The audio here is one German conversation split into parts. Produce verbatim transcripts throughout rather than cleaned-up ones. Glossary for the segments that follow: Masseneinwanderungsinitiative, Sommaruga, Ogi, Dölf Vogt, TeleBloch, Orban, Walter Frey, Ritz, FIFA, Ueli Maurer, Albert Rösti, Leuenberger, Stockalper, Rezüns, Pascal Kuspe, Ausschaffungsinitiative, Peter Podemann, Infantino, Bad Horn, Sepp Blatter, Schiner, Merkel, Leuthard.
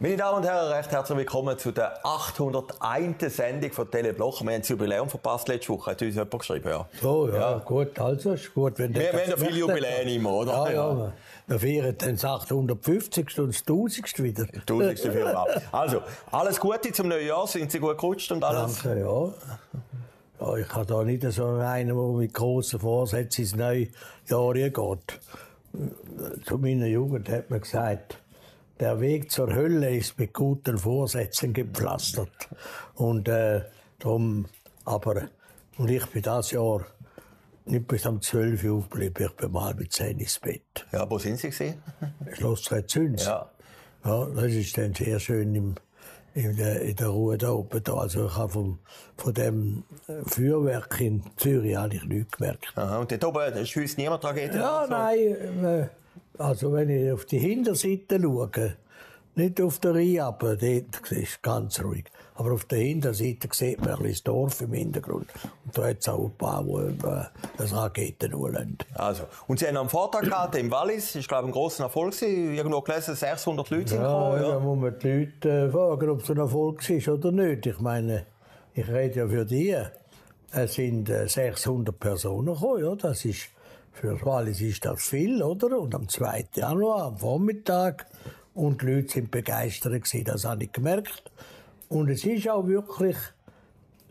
Meine Damen und Herren, recht herzlich willkommen zu der achthunderteins Sendung von TeleBloch. Wir haben das Jubiläum verpasst letzte Woche, hat uns jemand geschrieben. Ja. Oh ja, ja, gut, also ist gut. Wenn wir das haben ja viele Jubiläen immer, oder? Ja, ja, ja. Wir feiern dann das achthundertfünfzigste und das tausendste wieder. tausendste feiern wir ab. Also, alles Gute zum neuen Jahr, sind Sie gut gerutscht und alles? Danke, ja. Ja, ich habe da nicht so einen, der mit grossen Vorsätzen ins neue Jahr geht. Zu meiner Jugend hat man gesagt, der Weg zur Hölle ist mit guten Vorsätzen gepflastert. Und äh, darum, aber, und ich bin das Jahr nicht bis um zwölf Uhr aufgeblieben, ich bin mal mit zehn ins Bett. Ja, wo sind Sie gewesen? Schloss Rezüns. Ja. Ja, das ist dann sehr schön im, in, der, in der Ruhe da oben. Da. Also ich habe vom, von dem Feuerwerk in Zürich eigentlich nichts gemerkt. Aha, und dort oben schießt niemand Tragödie? Ja, also? Nein. Äh, Also wenn ich auf die Hinterseite schaue, nicht auf der Reihe, aber dort ist ganz ruhig. Aber auf der Hinterseite sieht man ein bisschen das Dorf im Hintergrund. Und da hat es auch ein paar, die das Raketen holen. Also, und Sie haben am Vortag gerade im Wallis, ich glaube ein grosser Erfolg, irgendwo gelesen, sechshundert Leute sind gekommen. Ja, da muss man die Leute fragen, ob es ein Erfolg ist oder nicht. Ich meine, ich rede ja für die. Es sind sechshundert Personen gekommen, ja, das ist... Für das Wallis ist das viel, oder? Und am zweiten Januar, am Vormittag. Und die Leute sind begeistert gewesen, das habe ich gemerkt. Und es ist auch wirklich,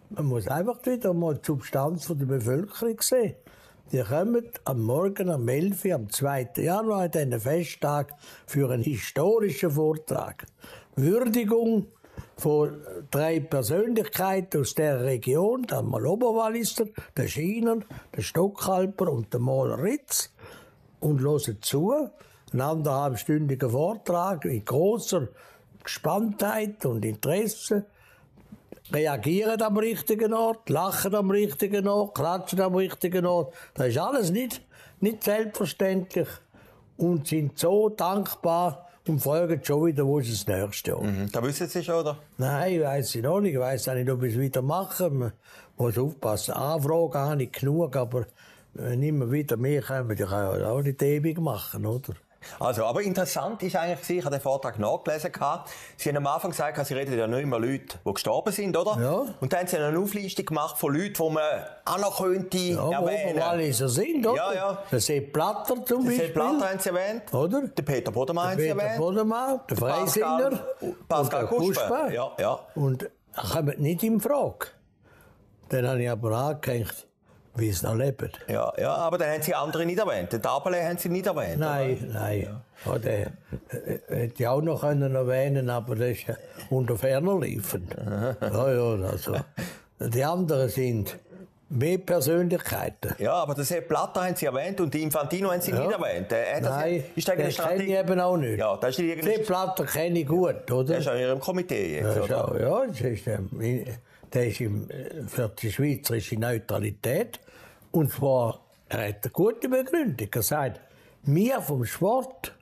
man muss einfach wieder mal die Substanz der Bevölkerung sehen. Die kommen am Morgen, am elf Uhr, am zweiten Januar, an diesen Festtag, für einen historischen Vortrag. Würdigung von drei Persönlichkeiten aus der Region, der Oberwalliser, der Schiner, der Stockalper und der Maler Ritz, und hören zu, einen anderthalbstündigen Vortrag in großer Gespanntheit und Interesse, reagieren am richtigen Ort, lachen am richtigen Ort, klatschen am richtigen Ort. Das ist alles nicht, nicht selbstverständlich und sind so dankbar, und fragen schon wieder, wo ist das nächste Jahr. Mhm. Da wissen Sie schon, oder? Nein, weiss ich noch nicht. Ich weiss auch nicht, ob ich es wieder mache. Man muss aufpassen. Anfragen habe ich genug, aber wenn immer wieder mehr kommen, dann kann ich auch nicht ewig machen, oder? Also, aber interessant ist eigentlich, ich habe den Vortrag nachgelesen. Sie haben am Anfang gesagt, Sie reden ja nicht mehr Leute, die gestorben sind, oder? Ja. Und dann haben Sie eine Auflistung gemacht von Leuten, die man auch noch könnte ja, erwähnen. Ja, alle so sind, oder? Ja, ja. Der Sepp Blatter zum Beispiel. Der Sepp Blatter haben Sie erwähnt. Oder? Der Peter Podemann haben Sie erwähnt. Peter Podemann, der Freisinger. Pascal Kuspe. Ja, ja. Und das kommt nicht in Frage. Dann habe ich aber angehängt, wie es noch lebt. Ja, ja, aber dann haben Sie andere nicht erwähnt. Den Tabele haben Sie nicht erwähnt. Nein, oder? Nein. Ja, den hätte ich auch noch können erwähnen, aber das ist unter ferner liefen. Ja, ja, also. Die anderen sind mehr Persönlichkeiten. Ja, aber das Sepp Blatter haben Sie erwähnt und die Infantino haben Sie ja. nicht erwähnt. Äh, das Nein, ist das kenne ich eben auch nicht. Ja, das ist Sepp Blatter kenne ich gut, oder? Der ist auch in Ihrem Komitee jetzt, oder? Auch, ja, das ist ähm, der ist im, für die schweizerische Neutralität. Und zwar, er hat eine gute Begründung. Er sagt, wir vom Sport,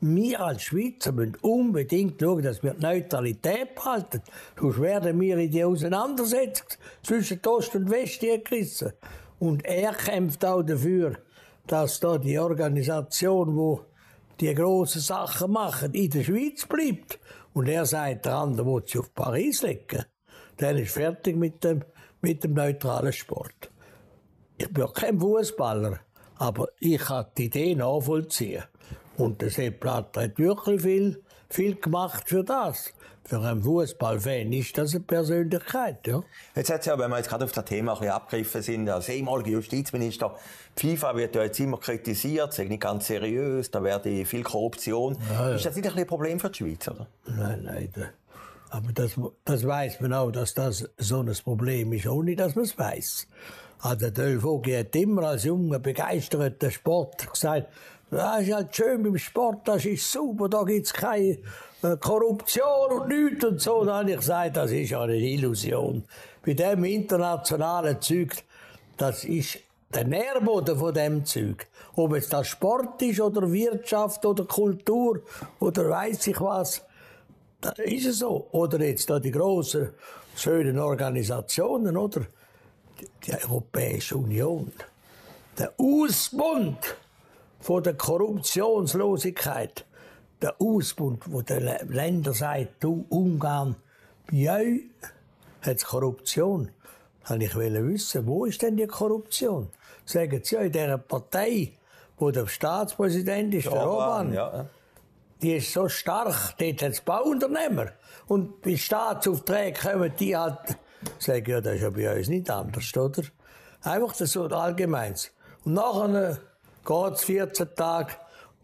wir als Schweizer müssen unbedingt schauen, dass wir die Neutralität behalten. Sonst werden wir in die Auseinandersetzung zwischen Ost und West gerissen. Und er kämpft auch dafür, dass da die Organisation, wo die grossen Sachen machen, in der Schweiz bleibt. Und er sagt, der andere will sie auf Paris legen. Dann ist fertig mit dem, mit dem neutralen Sport. Ich bin ja kein Fußballer, aber ich kann die Idee nachvollziehen. Und der Sepp Blatter hat wirklich viel, viel gemacht für das. Für einen Fußballfan ist das eine Persönlichkeit. Ja. Jetzt hat es ja, wenn wir jetzt gerade auf das Thema ein bisschen abgegriffen sind, als ehemaliger Justizminister, die FIFA wird ja jetzt immer kritisiert, sei nicht ganz seriös, da werde viel Korruption. Ja, ja. Ist das nicht ein bisschen ein Problem für die Schweiz, oder? Nein, nein. Aber das, das weiss man auch, dass das so ein Problem ist, ohne dass man es weiss. Also Dölf Vogt hat immer als junger, begeisterter Sport gesagt, das ist halt schön beim Sport, das ist super, da gibt es keine Korruption und nichts und so. Dann habe ich gesagt, das ist ja eine Illusion. Bei dem internationalen Zeug, das ist der Nährboden von dem Zeug. Ob es das Sport ist oder Wirtschaft oder Kultur oder weiss ich was, das ist es so. Oder jetzt da die grossen, schönen Organisationen, oder? Die Europäische Union. Der Ausbund von der Korruptionslosigkeit. der Ausbund, wo der Länder sagt, du Ungarn, bei euch hat es Korruption. Dann wollte ich wissen, wo ist denn die Korruption? Sagen Sie ja, in dieser Partei, wo der Staatspräsident ist, der Orban, ja. Die ist so stark, dort hat es Bauunternehmer. Und bei Staatsaufträgen kommen die halt, sagen ja, das ist ja bei uns nicht anders, oder? Einfach das so allgemeins. Und nachher geht es vierzehn Tage,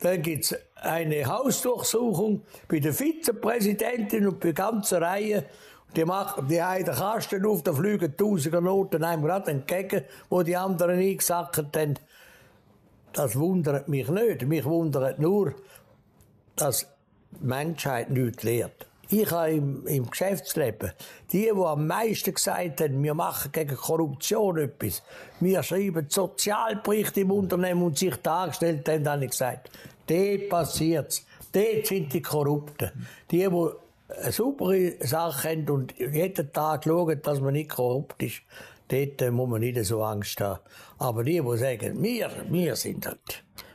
dann gibt es eine Hausdurchsuchung bei der Vizepräsidentin und bei der ganzen Reihe. Die machen, die haben den Kasten auf, da fliegen tausender Noten einem gerade entgegen, wo die anderen eingesackt haben. Das wundert mich nicht. Mich wundert nur, dass die Menschheit nichts lehrt. Ich habe im, im Geschäftsleben, die, die am meisten gesagt haben, wir machen gegen Korruption etwas, wir schreiben Sozialberichte im Unternehmen und sich dargestellt haben, habe ich gesagt, dort passiert es, dort sind die Korrupten. Die, die eine saubere Sache haben und jeden Tag schauen, dass man nicht korrupt ist, dort muss man nicht so Angst haben. Aber die, die sagen, wir, wir sind das,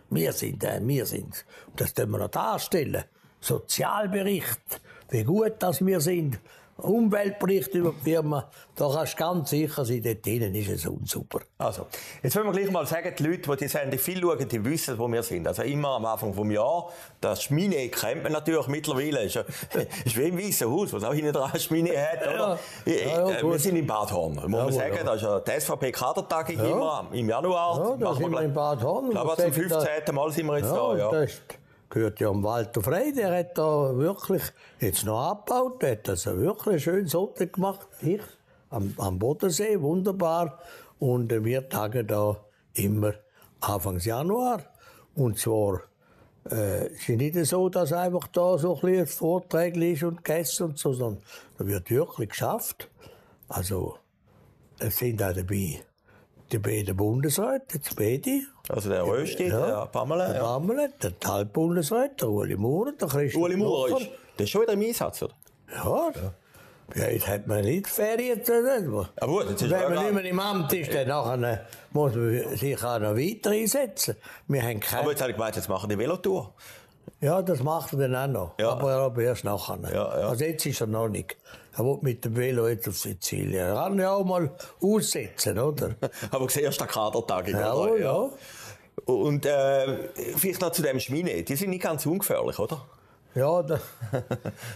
wir sind das, wir sind das, das können wir noch darstellen. Sozialbericht, wie gut dass wir sind, Umweltbericht über die Firma, da kannst du ganz sicher sein, dort drinnen ist es unsuper. Also, jetzt wollen wir gleich mal sagen, die Leute, die die Sendung viel schauen, die wissen, wo wir sind. Also immer am Anfang vom Jahr, das Schmine kennt man natürlich mittlerweile, ist, ist wie im Weißen Haus, was auch hinten dran Schmine hat, oder? Ja. Ja, ja, wir sind in Bad Horn, muss ja, man sagen, ja. Das ist ja der S V P-Kadertag ja. Immer im Januar. Ja, da sind wir in Bad Horn. Aber zum fünfzehnten Mal sind wir jetzt ja, da, ja. Gehört ja an Walter Frey, der hat da wirklich jetzt noch abgebaut, der hat das also wirklich schön Sonne gemacht, ich, am, am Bodensee, wunderbar. Und wir tagen da immer Anfang Januar. Und zwar äh, ist es nicht so, dass einfach da so ein bisschen vorträglich ist und gegessen und so, sondern da wird wirklich geschafft. Also, es sind auch dabei die beiden Bundesräte, die beide. Also der Rösti, ja, der Pamela. Der Pamela, der Teilbundesrat, der Ueli Maurer, der Christian. Ueli Maurer ist, der ist schon wieder im Einsatz, oder? Ja, ja. Jetzt hat man nicht Ferien zu tun. Ja, gut, jetzt ist wenn man nicht mehr im Amt ist, dann nachher muss man sich auch noch weiter einsetzen. Wir haben keine... Aber jetzt habe ich gemeint, jetzt machen die Velotour. Ja, das macht er dann auch noch, ja. aber, aber erst nachher. Ja, ja. Also jetzt ist er noch nicht. Er will mit dem Velo jetzt auf Sizilien. Er kann ja auch mal aussetzen, oder? Aber das erste Kadertag. Ja, ja, ja. Und äh, vielleicht noch zu dem Schmine. Die sind nicht ganz ungefährlich, oder? Ja, da,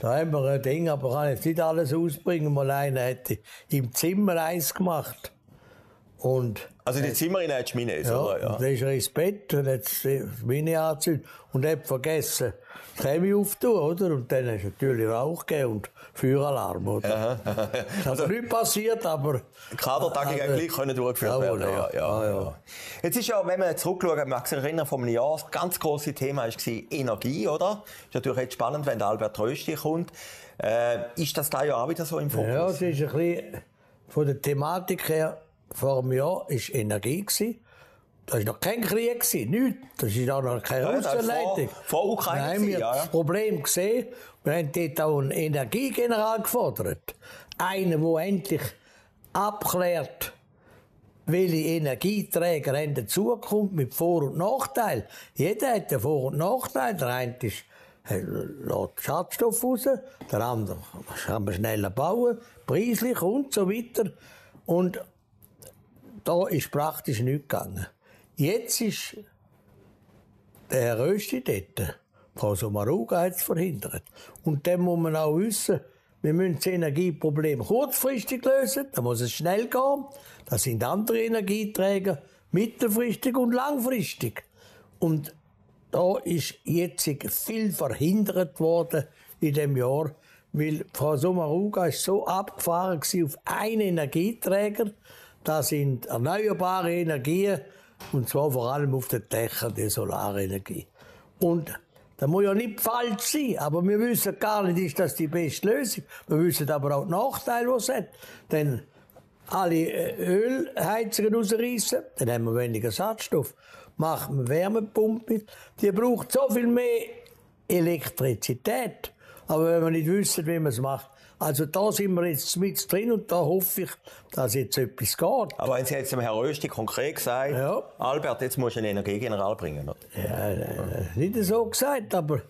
da haben wir ein Ding, aber kann jetzt nicht alles ausbringen. Mal einer hätte im Zimmer eins gemacht. Und also die Zimmerin hat Schmine, ja, oder? Ja, dann ist er ins Bett und hat die Schmine angezündet und hat vergessen, die Chemie aufzutun, oder? Und dann ist natürlich Rauch gegeben und Feueralarm, oder? Aha. Das also, ist nicht passiert, aber... Kadertage äh, gleich können durchgeführt jawohl, werden, ja. Ja, ja, ja, ja. Jetzt ist ja, wenn man zurückschaut, man sich erinnern, vor einem Jahr, das ganz grosse Thema war Energie, oder? Ist natürlich jetzt spannend, wenn der Albert Rösti kommt. Äh, ist das da ja auch wieder so im Fokus? Ja, es ist ein bisschen von der Thematik her... Vor einem Jahr war Energie. Das war noch kein Krieg, nichts. Das war auch noch keine Ausleitung. Vor Ukraine. Nein, wir haben das Problem gesehen. Wir haben dort auch einen Energiegeneral gefordert. Einen, der endlich abklärt, welche Energieträger in der Zukunft mit Vor- und Nachteil. Jeder hat einen Vor- und Nachteil. Der eine ist, lässt Schadstoff raus, der andere kann man schneller bauen, preislich und so weiter. Und da ist praktisch nichts gegangen. Jetzt ist der Herr Rösti dort. Frau Sommaruga hat es verhindert. Und dann muss man auch wissen, wir müssen das Energieproblem kurzfristig lösen, da muss es schnell gehen. Das sind andere Energieträger, mittelfristig und langfristig. Und da ist jetzt viel verhindert worden in diesem Jahr, weil Frau Sommaruga war so abgefahren auf einen Energieträger. Das sind erneuerbare Energien, und zwar vor allem auf den Dächern, die Solarenergie. Und das muss ja nicht falsch sein, aber wir wissen gar nicht, ist das die beste Lösung. Wir wissen aber auch die Nachteile, die es hat. Denn alle Ölheizungen rausreißen, dann haben wir weniger Schadstoff. Machen wir Wärmepumpen, die braucht so viel mehr Elektrizität. Aber wenn wir nicht wissen, wie man es macht, also da sind wir jetzt mit drin und da hoffe ich, dass jetzt etwas geht. Aber wenn Sie jetzt dem Herrn Rösti konkret gesagt, ja. Albert, jetzt musst du einen Energiegeneral bringen. Oder? Ja, nein, nicht so gesagt, aber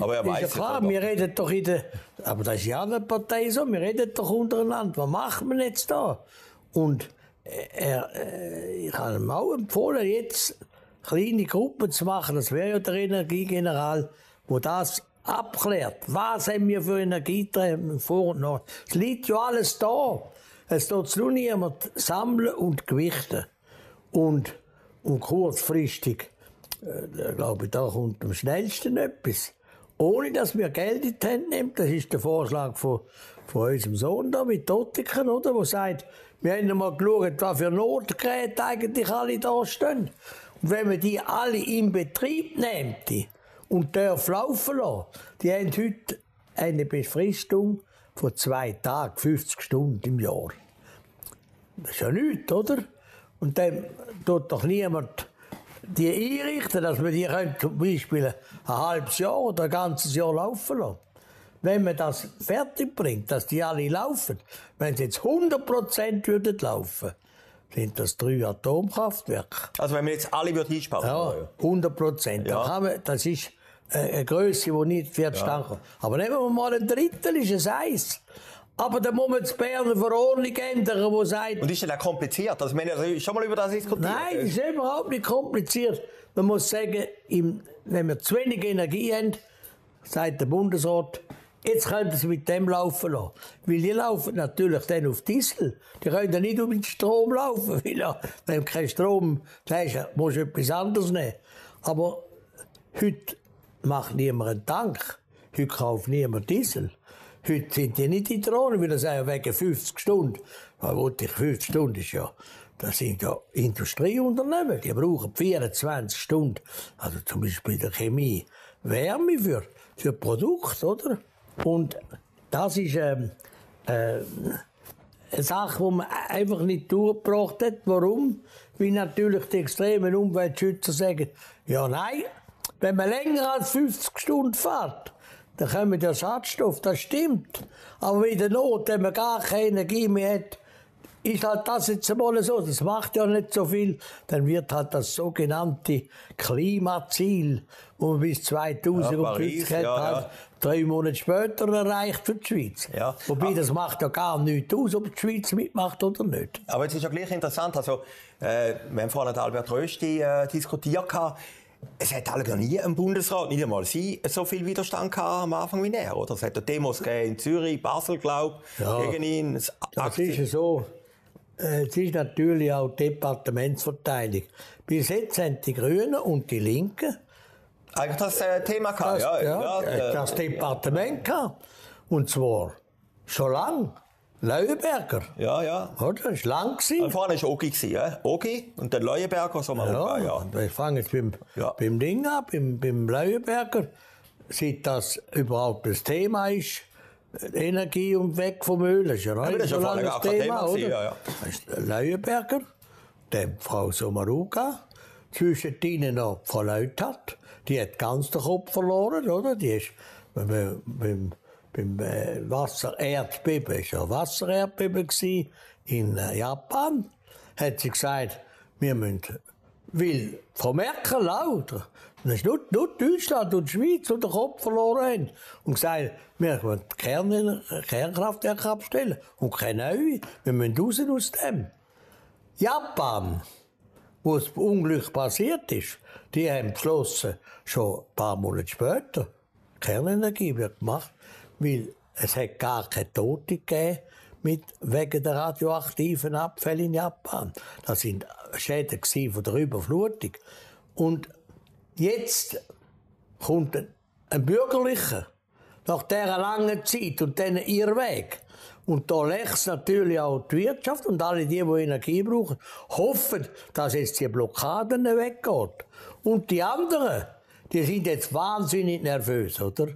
Aber er weiß ist ja klar, wir reden doch in der, aber das ist ja eine Partei so, wir reden doch untereinander, was macht man jetzt da? Und er, ich habe ihm auch empfohlen, jetzt kleine Gruppen zu machen, das wäre ja der Energiegeneral, der das abklärt. Was haben wir für Energieträger vor und nach? Es liegt ja alles da. Es tut nur niemand sammeln und gewichten. Und, und kurzfristig, äh, glaube ich, da kommt am schnellsten etwas. Ohne dass wir Geld in die Hände nehmen, das ist der Vorschlag von, von unserem Sohn da mit Dottiken, oder? Der sagt, wir haben mal geschaut, was für Notgeräte eigentlich alle da stehen. Und wenn man die alle in Betrieb nimmt und darf laufen lassen, die haben heute eine Befristung von zwei Tagen, fünfzig Stunden im Jahr. Das ist ja nichts, oder? Und dann tut doch niemand die einrichten, dass man die können, zum Beispiel ein halbes Jahr oder ein ganzes Jahr laufen lassen. Wenn man das fertig bringt, dass die alle laufen, wenn sie jetzt hundert Prozent würden laufen, sind das drei Atomkraftwerke. Also wenn man jetzt alle wird einsparen? Ja, hundert Prozent. Ja. Das ist eine Größe, die nicht wird stanken. Aber nehmen wir mal ein Drittel, ist es eins. Aber dann muss man die Berner Verordnung ändern, die sagt... Und ist das auch kompliziert? Also, wir haben ja schon mal über das diskutiert. Nein, das ist überhaupt nicht kompliziert. Man muss sagen, wenn wir zu wenig Energie haben, sagt der Bundesrat, jetzt können sie mit dem laufen lassen. Weil die laufen natürlich dann auf Diesel. Die können ja nicht mit Strom laufen, weil ja, wenn du keinen Strom hast, musst du etwas anderes nehmen. Aber heute macht niemand einen Tank. Heute kauft niemand Diesel. Heute sind die nicht in Drohnen, weil das ja wegen fünfzig Stunden. Da wollte ich fünfzig Stunden ist ja. Das sind ja Industrieunternehmen, die brauchen vierundzwanzig Stunden. Also zum Beispiel in der Chemie Wärme für, für Produkte, oder? Und das ist ähm, äh, eine Sache, die man einfach nicht durchgebracht hat. Warum? Weil natürlich die extremen Umweltschützer sagen, ja nein, wenn man länger als fünfzig Stunden fährt, dann kommen der Schadstoff, das stimmt. Aber in der Not, wenn man gar keine Energie mehr hat, ist halt das jetzt einmal so, das macht ja nicht so viel, dann wird halt das sogenannte Klimaziel, das man bis zweitausendfünfzig ja, ja, hat, ja. drei Monate später erreicht für die Schweiz. Ja. Wobei, das macht ja gar nichts aus, ob die Schweiz mitmacht oder nicht. Aber jetzt ist ja gleich interessant, also, äh, wir haben vorhin Albert Rösti äh, diskutiert, es hat alle nie im Bundesrat, nicht einmal sie, so viel Widerstand gehabt am Anfang wie er, oder? Es hat ja Demos gegeben in Zürich, Basel, glaube ich, ja, gegen ihn. Das, das ist ja so. Es ist natürlich auch Departementsverteilung. Bis jetzt haben die Grünen und die Linken eigentlich das äh, Thema gehabt. Das, ja, ja, ja, das äh, Departement gehabt. Und zwar schon lange. Leuenberger. Ja, ja. Oder? Das war lang. Also vorne war Ogi, ja? Ogi und dann Leuenberger, Sommaruga, ja. Ja. Ich fange jetzt beim, ja. beim Ding an, beim, beim Leuenberger. Seit das überhaupt das Thema ist, Energie und weg vom Öl, das ist ja nicht so lange das Thema, Thema oder? Ja, ja. Das ist Leuenberger, dann Frau Sommaruga, zwischen denen noch Frau Leuthard, die hat ganz den Kopf verloren, oder? Die ist beim, beim Beim Wassererdbeben, es war ja ein Wassererdbeben in Japan, hat sie gesagt, wir müssen, weil Frau Merkel auch, das nur, nur Deutschland und die Schweiz und den Kopf verloren haben, und gesagt, wir müssen die Kern, Kernkraftwerke abstellen und keine neue, wir müssen raus aus dem. Japan, wo das Unglück passiert ist, die haben beschlossen, schon ein paar Monate später, Kernenergie wird gemacht. Weil es hat gar keine Tote gegeben mit, wegen der radioaktiven Abfälle in Japan. Das waren Schäden von der Überflutung. Und jetzt kommt ein, ein Bürgerlicher nach dieser langen Zeit und dann ihr Weg. Und da lächelt natürlich auch die Wirtschaft und alle die, die Energie brauchen, hoffen, dass jetzt die Blockaden weggeht. Und die anderen, die sind jetzt wahnsinnig nervös, oder?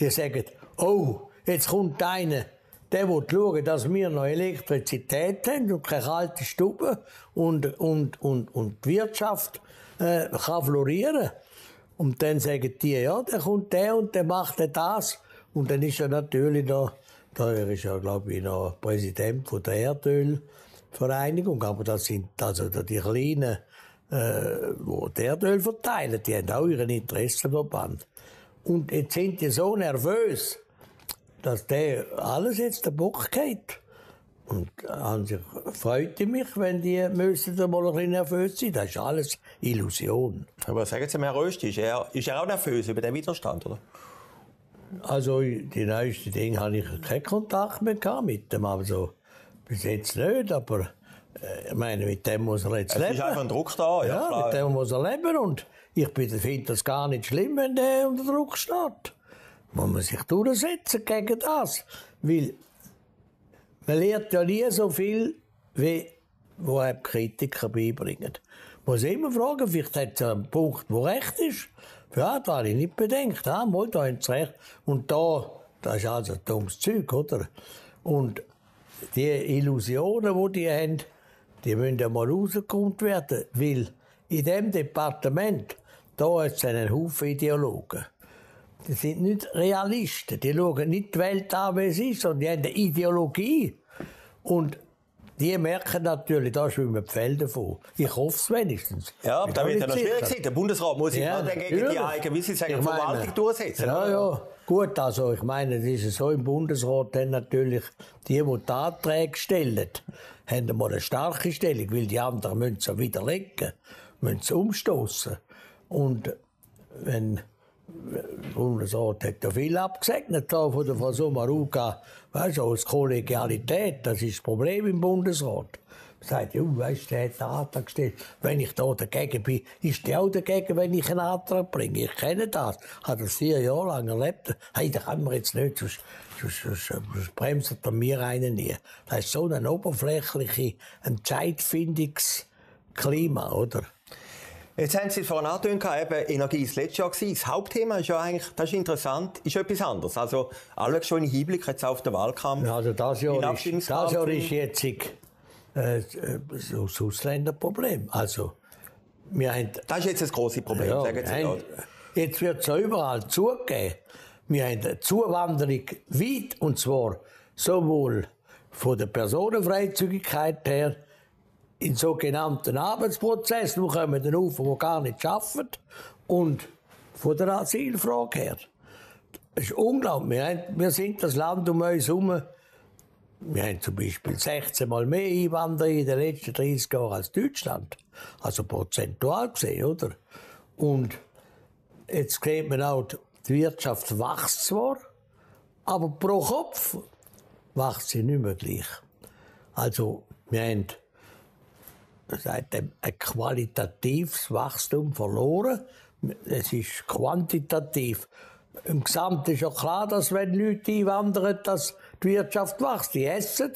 Die sagen, oh, jetzt kommt einer, der will schauen, dass wir noch Elektrizität haben und keine kalte Stube und, und, und, und die Wirtschaft äh, kann florieren. Und dann sagen die, ja, der kommt der und der macht das. Und dann ist er natürlich noch, da ist er, glaube ich, noch Präsident von der Erdölvereinigung, aber das sind also die Kleinen, äh, die Erdöl verteilen, die haben auch ihren Interessenverband. Und jetzt sind die so nervös, dass der alles jetzt den Bock geht. Und es freute mich, wenn die müssen mal ein bisschen nervös sein. Das ist alles Illusion. Aber sagen Sie mir, Herr Rösti, ist er, ist er auch nervös über den Widerstand, oder? Also, die neuesten Dinge habe ich keinen Kontakt mehr mit dem, also bis jetzt nicht, aber ich meine, mit dem muss er jetzt leben. Es ist einfach ein Druck da, ja. Ja, mit dem muss er leben und ich finde das gar nicht schlimm, wenn der unter Druck steht. Man muss sich durchsetzen gegen das, weil man lernt ja nie so viel, wie wo einem Kritiker beibringen. Man muss immer fragen, vielleicht hat es einen Punkt, der recht ist. Ja, das habe ich nicht bedenkt. Ja, mal, da haben sie recht. Und da, das ist also dummes Zeug, oder? Und die Illusionen, die die haben, die müssen ja mal rausgekommen werden. Weil in diesem Departement, da hat es einen Haufen Ideologen. Die sind nicht Realisten. Die schauen nicht die Welt an, wie sie ist, sondern die haben eine Ideologie. Und die merken natürlich, da schwimmen die Felder vor. Ich hoffe es wenigstens. Ja, aber da wird ja noch schwierig sein. Der Bundesrat muss sich ja, dann gegen natürlich. die eigene, wie Sie sagen, meine, Verwaltung durchsetzen. Ja, ja. Gut, also ich meine, das ist so im Bundesrat, dann natürlich die, die die Anträge stellen, haben einmal eine starke Stellung, weil die anderen müssen sie widerlegen, müssen sie umstoßen. Und wenn... Der Bundesrat hat ja viel abgesegnet da von der Sommaruga, weißt du, aus Kollegialität, das ist das Problem im Bundesrat. Man sagt, ja, weißt du, der hat einen Antrag gestellt, wenn ich da dagegen bin, ist der auch dagegen, wenn ich einen Antrag bringe. Ich kenne das, habe das vier Jahre lang erlebt. Hey, da kann man jetzt nicht, sonst, sonst, sonst bremst er mir einen nie. Das ist so ein oberflächliches, ein zeitfindiges Klima, oder? Jetzt haben Sie es vorhin angetönt, eben Energie ist letztes Jahr gewesen. Das Hauptthema ist ja eigentlich, das ist interessant, ist etwas anderes. Also, alles schon im Hinblick jetzt auf den Wahlkampf. Also, das Jahr ist, das Jahr ist jetzt äh, so das Ausländerproblem. Also, wir haben, das ist jetzt das grosse Problem, ja, sagen Sie haben, jetzt wird es ja überall zugegeben. Wir haben eine Zuwanderung weit, und zwar sowohl von der Personenfreizügigkeit her, in sogenannten Arbeitsprozessen, wo kommen dann auf, die gar nicht arbeiten, und von der Asylfrage her. Das ist unglaublich. Wir sind das Land um uns herum. Wir haben zum Beispiel sechzehn Mal mehr Einwanderer in den letzten dreißig Jahren als Deutschland. Also prozentual gesehen, oder? Und jetzt sieht man auch, die Wirtschaft wächst zwar, aber pro Kopf wächst sie nicht mehr gleich. Also, wir haben Es hat ein qualitatives Wachstum verloren. Es ist quantitativ. Im Gesamten ist ja klar, dass wenn Leute einwandern, dass die Wirtschaft wächst. Die essen,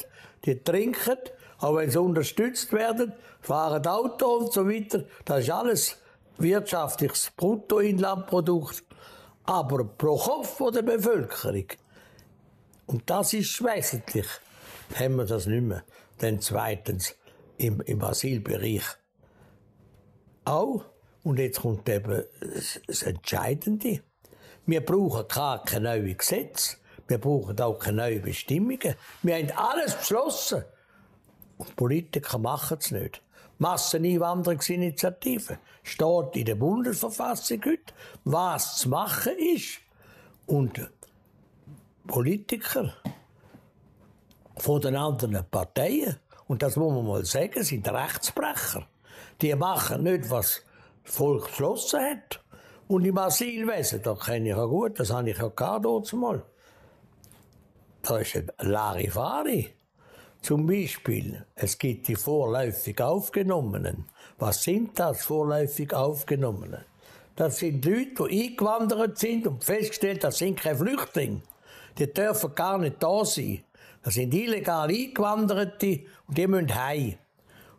die trinken, auch wenn sie unterstützt werden, fahren Auto und so weiter. Das ist alles wirtschaftliches Bruttoinlandprodukt. Aber pro Kopf der Bevölkerung, und das ist wesentlich, haben wir das nicht mehr. Denn zweitens, Im, im Asylbereich auch. Und jetzt kommt eben das Entscheidende. Wir brauchen gar kein neues Gesetz. Wir brauchen auch keine neuen Bestimmungen. Wir haben alles beschlossen. Und Politiker machen es nicht. Masseneinwanderungsinitiative steht in der Bundesverfassung heute, was zu machen ist. Und Politiker von den anderen Parteien, und das muss man mal sagen, sind Rechtsbrecher. Die machen nicht, was das Volk beschlossen hat. Und im Asylwesen, das kenne ich ja gut, das habe ich ja gehabt, mal. Da ist ein Larifari. Zum Beispiel, es gibt die vorläufig Aufgenommenen. Was sind das, vorläufig Aufgenommenen? Das sind Leute, die eingewandert sind und festgestellt, das sind keine Flüchtlinge. Die dürfen gar nicht da sein. Das sind illegal Eingewanderte und die müssen heim.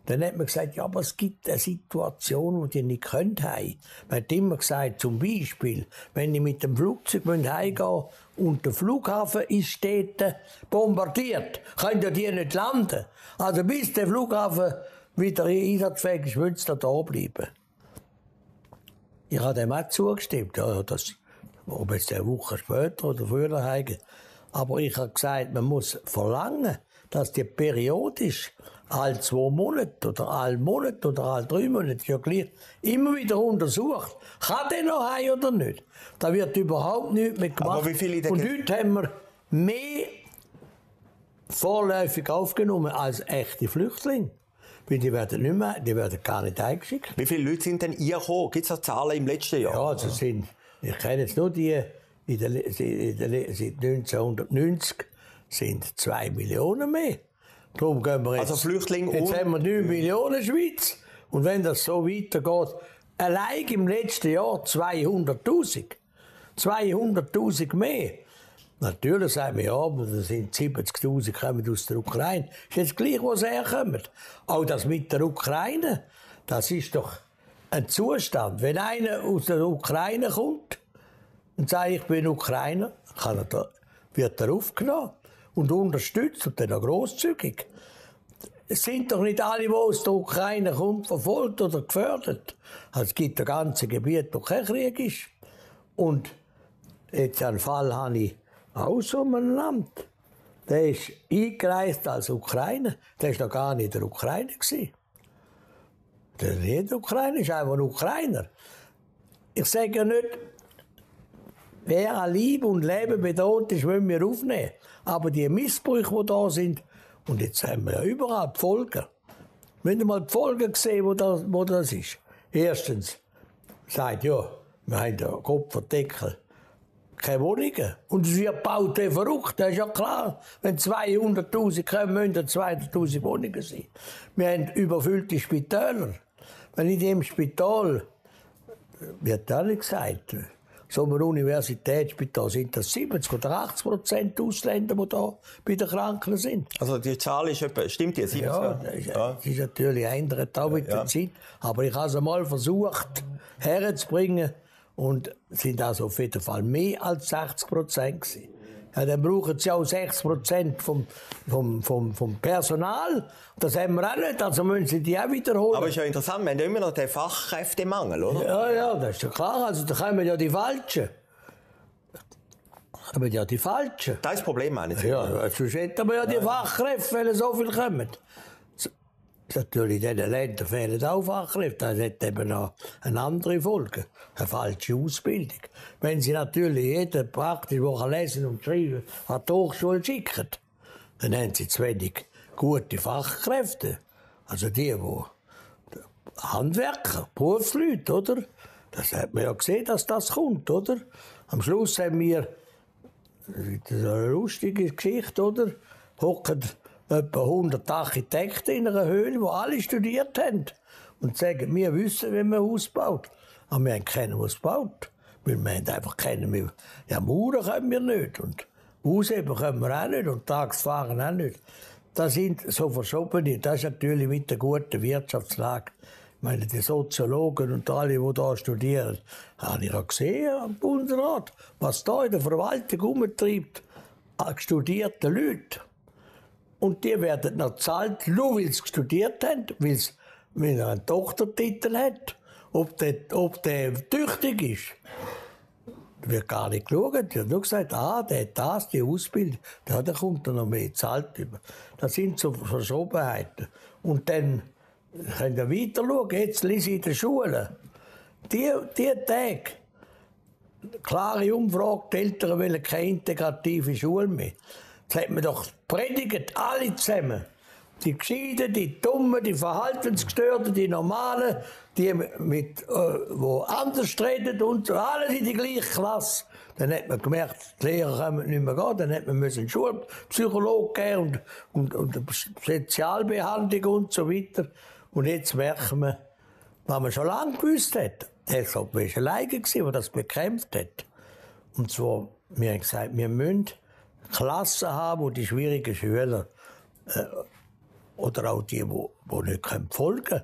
Und dann hat man gesagt, ja, aber es gibt eine Situation, wo die nicht heim können. Man hat immer gesagt, zum Beispiel, wenn die mit dem Flugzeug heimgehen und der Flughafen ist dort bombardiert, können ja die nicht landen. Also bis der Flughafen wieder einsatzfähig ist, müssen sie da bleiben. Ich habe dem auch zugestimmt, ja, das, ob jetzt eine Woche später oder früher heim. Aber ich habe gesagt, man muss verlangen, dass die periodisch alle zwei Monate oder alle Monate oder alle drei Monate, ja gleich, immer wieder untersucht, kann der noch heim oder nicht. Da wird überhaupt nichts mehr gemacht. Aber wie viele und heute haben wir mehr vorläufig aufgenommen als echte Flüchtlinge. Weil die werden nicht mehr, die werden gar nicht eingeschickt. Wie viele Leute sind denn ihr gekommen? Gibt es noch Zahlen im letzten Jahr? Ja, also sind, ich kenne jetzt nur die, in der, in der, seit neunzehnhundertneunzig sind zwei Millionen mehr. Darum gehen wir jetzt. Also Flüchtlinge jetzt haben wir neun Millionen Schweiz. Und wenn das so weitergeht, allein im letzten Jahr zweihunderttausend. zweihunderttausend mehr. Natürlich sagen wir, ja, aber da sind siebzigtausend kommen aus der Ukraine. Ist jetzt gleich, wo sie herkommen. Auch das mit der Ukraine, das ist doch ein Zustand. Wenn einer aus der Ukraine kommt und sagt, ich bin Ukrainer, kann er, wird er aufgenommen und unterstützt und dann auch grosszügig. Es sind doch nicht alle, die aus der Ukraine kommen, verfolgt oder gefördert. Also es gibt ein ganzes Gebiet, wo kein Krieg ist. Und jetzt einen Fall habe ich aus so einem Land. Der ist eingereist als Ukrainer. Der war noch gar nicht in der Ukraine. Der ist nicht Ukrainer, ist einfach ein Ukrainer. Ich sage ja nicht, wer an Leib und Leben bedroht ist, wollen wir aufnehmen. Aber die Missbrüche, die da sind, und jetzt haben wir ja überall die Folgen. Wenn ihr mal die Folgen seht, wo das, wo das ist. Erstens, sagt ja, wir haben den Kopf und Deckel. Keine Wohnungen. Und es wird gebaut, der verrückt, das ist ja klar. Wenn zweihunderttausend kommen, müssen zweihunderttausend Wohnungen sein. Wir haben überfüllte Spitäler. Wenn in dem Spital, wird auch nicht gesagt, so einem Universitätsspital sind das siebzig oder achtzig Prozent Ausländer, die da bei den Kranken sind. Also die Zahl ist etwa, stimmt die? siebzig, ja, das ist, ja, das ist natürlich ändert auch mit ja, ja. der Zeit. Aber ich habe es einmal versucht, herzubringen. Und sind also auf jeden Fall mehr als sechzig Prozent gewesen. Ja, dann brauchen sie auch sechzig Prozent vom, vom, vom, vom Personal. Das haben wir auch nicht, also müssen sie die auch wiederholen. Aber ist ja interessant, wir haben ja immer noch den Fachkräftemangel, oder? Ja, ja, das ist ja klar. Also da kommen ja die Falschen. Da kommen ja die Falschen. Das ist das Problem, meine ich. Ja, sonst hätten wir ja die Fachkräfte, weil so viel kommen. Natürlich, in diesen Ländern fehlen auch Fachkräfte. Das hat eben auch eine andere Folge. Eine falsche Ausbildung. Wenn Sie natürlich jeden praktisch, der lesen und schreiben kann, an die Hochschule schicken, dann haben Sie zu wenig gute Fachkräfte. Also die, die Handwerker, Berufsleute, oder? Das hat man ja gesehen, dass das kommt, oder? Am Schluss haben wir, das ist eine lustige Geschichte, oder? Hocken etwa hundert Architekten in einer Höhle, die alle studiert haben. Und sagen, wir wissen, wie man ein Haus baut. Aber wir haben keinen, der es baut. Weil wir haben einfach keinen mehr. Ja, Mauern können wir nicht. Und Ausheben können wir auch nicht. Und Tagesfahren auch nicht. Das sind so verschobene. Das ist natürlich mit der guten Wirtschaftslage. Ich meine, die Soziologen und alle, die hier studieren, habe ich ja gesehen am Bundesrat, was da in der Verwaltung umtreibt, an studierten Leuten. Und die werden noch gezahlt, nur weil sie studiert haben, weil sie einen Doktortitel hat. Ob der, ob der tüchtig ist, wird gar nicht geschaut. Die haben nur gesagt, ah, der hat das, die Ausbildung, ja, da kommt er noch mehr zahlt über. Das sind so Verschobenheiten. Und dann können wir weiter schauen, jetzt lese ich in der Schule. Die, die Tage, klare Umfrage, die Eltern wollen keine integrative Schule mehr. Das hat man doch predigt, alle zusammen. Die Gescheiden, die Dummen, die Verhaltensgestörten, die Normalen, die, mit, äh, die anders reden und so, alle in die gleiche Klasse. Dann hat man gemerkt, die Lehrer können nicht mehr gehen, dann hat man einen Schulpsychologen geben und, und, und Sozialbehandlung und so weiter. Und jetzt merken wir, was man schon lange gewusst hat. Deshalb war ich alleine, der das bekämpft hat. Und zwar, wir haben gesagt, wir müssen Klassen haben, wo die schwierigen Schüler äh, oder auch die, die nicht folgen können.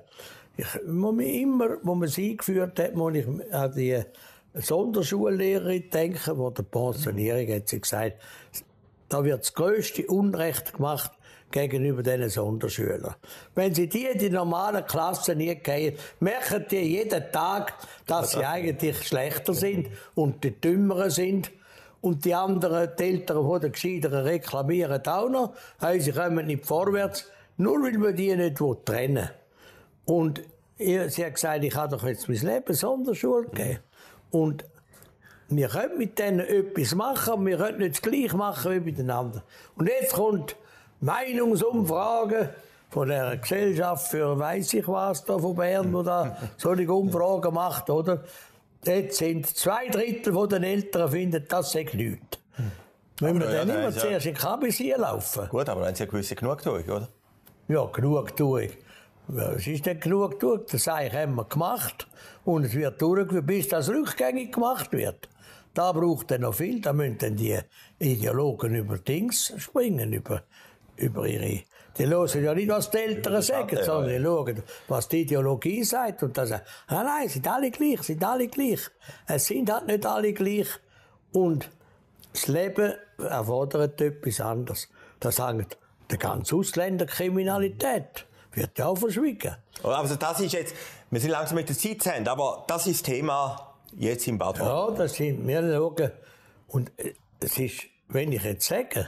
Ich, immer, wo man es eingeführt hat, muss ich an die Sonderschullehrerin denken, wo der Pensionierung hat sie gesagt, da wird das grösste Unrecht gemacht gegenüber diesen Sonderschülern. Wenn sie die in die normalen Klassen nie gehen, merken die jeden Tag, dass sie eigentlich schlechter sind und die Dümmeren sind. Und die anderen, die Eltern, die Gescheiteren reklamieren auch noch, hey, sie kommen nicht vorwärts. Nur weil man die nicht trennen will. Und er, sie hat gesagt, ich habe doch jetzt mein Leben Sonderschule gegeben. Und wir können mit denen etwas machen, aber wir können nicht das Gleiche machen wie mit den anderen. Und jetzt kommt Meinungsumfragen von der Gesellschaft für weiss ich was da von Bern, die da solche Umfragen macht, oder? Jetzt sind zwei Drittel von den Eltern finden, das sei nichts. Wenn wir dann immer zuerst in die Kabine laufen. Gut, aber dann haben Sie eine gewisse Genugtuung, oder? Ja, Genugtuung. Es ist nicht Genugtuung, das haben wir gemacht. Und es wird durchgeführt, bis das rückgängig gemacht wird. Da braucht es noch viel, da müssen dann die Ideologen über Dings springen, über, über ihre... Die hören ja nicht, was die Eltern sagen, sondern die schauen, was die Ideologie sagt. Und dann sagen, ah nein, sind alle gleich, sind alle gleich. Es sind halt nicht alle gleich. Und das Leben erfordert etwas anderes. Das hängt der ganzen Ausländerkriminalität. Wird ja auch verschwiegen. Also das ist jetzt, wir sind langsam mit der Zeit zu Ende, aber das ist Thema jetzt im Bad Horn. Ja, das sind, wir schauen. Und es ist, wenn ich jetzt sage,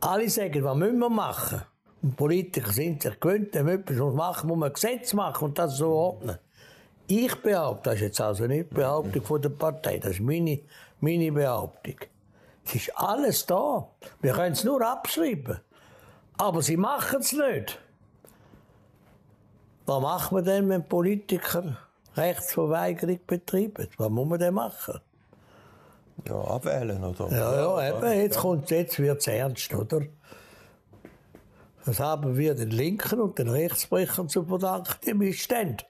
alle sagen, was müssen wir machen? Und Politiker sind sich gewöhnt, wenn man etwas machen muss, muss man ein Gesetz machen und das so ordnen. Ich behaupte, das ist jetzt also nicht die Behauptung von der Partei, das ist meine, meine Behauptung. Es ist alles da. Wir können es nur abschreiben. Aber sie machen es nicht. Was macht man denn, wenn Politiker Rechtsverweigerung betreiben? Was muss man denn machen? Ja, abwählen, oder? Ja, ja, eben, jetzt kommt, jetzt wird es ernst, oder? Das haben wir den Linken und den Rechtsbrechern zu verdanken, die Missstände.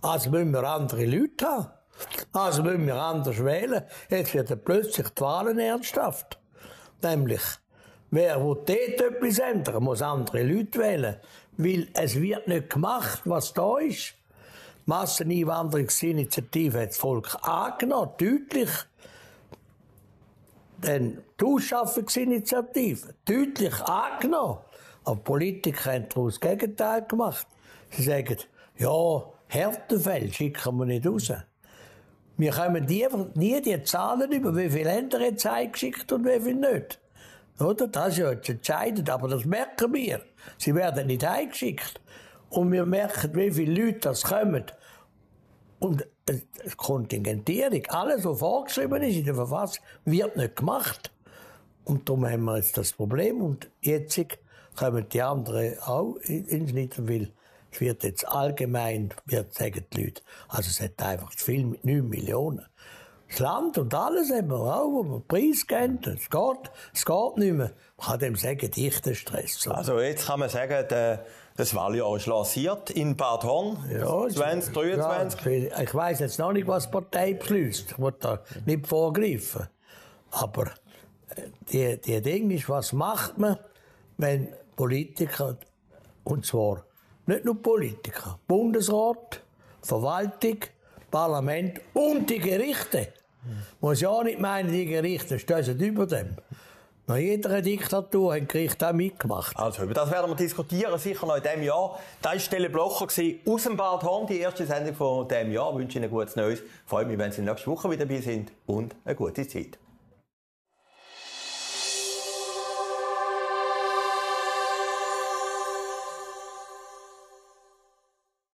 Also müssen wir andere Leute haben. Also müssen wir anders wählen. Jetzt wird plötzlich die Wahlen ernsthaft. Nämlich, wer dort etwas ändern muss, andere Leute wählen. Weil es wird nicht gemacht, was da ist. Die Masseneinwanderungsinitiative hat das Volk angenommen, deutlich. Dann die Ausschaffungsinitiative, deutlich angenommen. Aber Politiker haben daraus das Gegenteil gemacht. Sie sagen, ja, Härtefälle schicken wir nicht raus. Wir kommen nie, nie die Zahlen über, wie viele Länder jetzt eingeschickt und wie viele nicht. Oder? Das ist ja jetzt entscheidend, aber das merken wir. Sie werden nicht eingeschickt. Und wir merken, wie viele Leute das kommen. Und die Kontingentierung, alles, was vorgeschrieben ist in der Verfassung, wird nicht gemacht. Und darum haben wir jetzt das Problem. Und jetzt kommen die anderen auch ins Niederwil. Es wird jetzt allgemein, wird sagen die Leute, also es hat einfach zu viel mit neun Millionen. Das Land und alles haben wir auch, wo wir preisgeben. Es geht, es geht nicht mehr. Man kann dem sagen, Dichterstress. Also jetzt kann man sagen, der, das Wahljahr ist lanciert in Bad Horn, ja, zwanzig dreiundzwanzig. Ja, ich weiss jetzt noch nicht, was die Partei beschließt. Ich will da nicht vorgreifen. Aber die, die Ding ist, was macht man, wenn Politiker, und zwar nicht nur Politiker, Bundesrat, Verwaltung, Parlament und die Gerichte. Muss ja nicht meinen, die Gerichte stehen über dem. Nach jeder Diktatur haben die Gerichte auch mitgemacht. Also über das werden wir diskutieren, sicher noch in diesem Jahr. Das war TeleBloch aus dem Bad Horn, die erste Sendung von diesem Jahr. Ich wünsche Ihnen ein gutes Neues. Freue mich, wenn Sie nächste Woche wieder dabei sind und eine gute Zeit.